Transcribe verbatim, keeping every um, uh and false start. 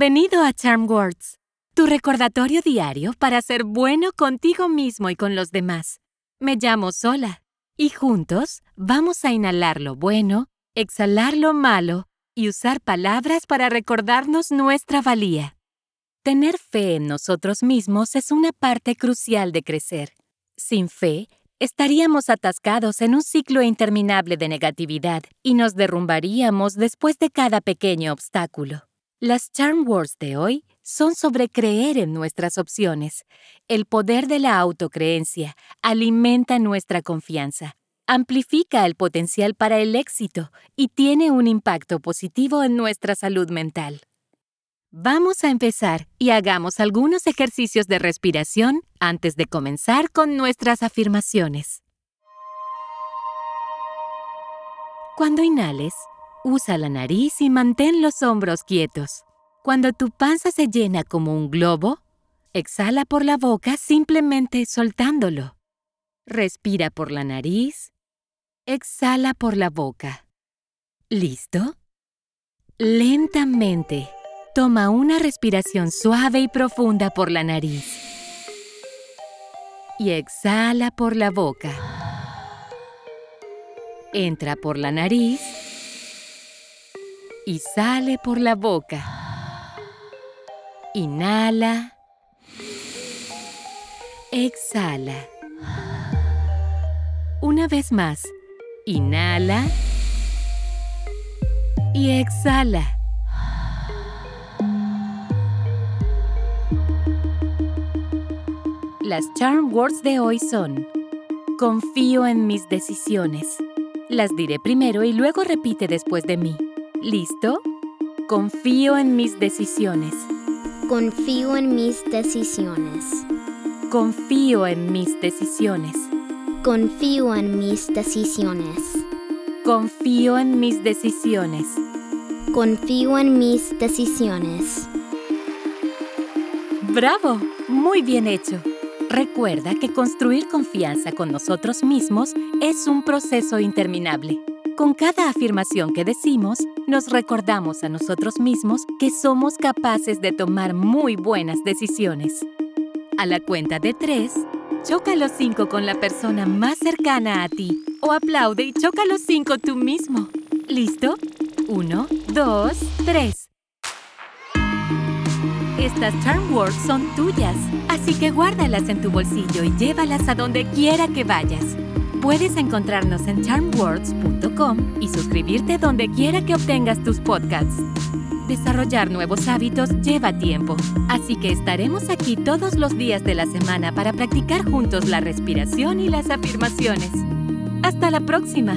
Bienvenido a Charm Words, tu recordatorio diario para ser bueno contigo mismo y con los demás. Me llamo Sola y juntos vamos a inhalar lo bueno, exhalar lo malo y usar palabras para recordarnos nuestra valía. Tener fe en nosotros mismos es una parte crucial de crecer. Sin fe, estaríamos atascados en un ciclo interminable de negatividad y nos derrumbaríamos después de cada pequeño obstáculo. Las Charm Words de hoy son sobre creer en nuestras opciones. El poder de la autocreencia alimenta nuestra confianza, amplifica el potencial para el éxito y tiene un impacto positivo en nuestra salud mental. Vamos a empezar y hagamos algunos ejercicios de respiración antes de comenzar con nuestras afirmaciones. Cuando inhales, usa la nariz y mantén los hombros quietos. Cuando tu panza se llena como un globo, exhala por la boca simplemente soltándolo. Respira por la nariz, exhala por la boca. ¿Listo? Lentamente, toma una respiración suave y profunda por la nariz. Y exhala por la boca. Entra por la nariz y sale por la boca. Inhala. Exhala. Una vez más. Inhala. Y exhala. Las Charm Words de hoy son: confío en mis decisiones. Las diré primero y luego repite después de mí. ¿Listo? Confío en mis decisiones. Confío en mis decisiones. Confío en mis decisiones. Confío en mis decisiones. Confío en mis decisiones. Confío en mis decisiones. ¡Bravo! Muy bien hecho. Recuerda que construir confianza con nosotros mismos es un proceso interminable. Con cada afirmación que decimos, nos recordamos a nosotros mismos que somos capaces de tomar muy buenas decisiones. A la cuenta de tres, choca los cinco con la persona más cercana a ti o aplaude y choca los cinco tú mismo. ¿Listo? Uno, dos, tres. Estas Charm Words son tuyas, así que guárdalas en tu bolsillo y llévalas a donde quiera que vayas. Puedes encontrarnos en charm words punto com y suscribirte donde quiera que obtengas tus podcasts. Desarrollar nuevos hábitos lleva tiempo, así que estaremos aquí todos los días de la semana para practicar juntos la respiración y las afirmaciones. ¡Hasta la próxima!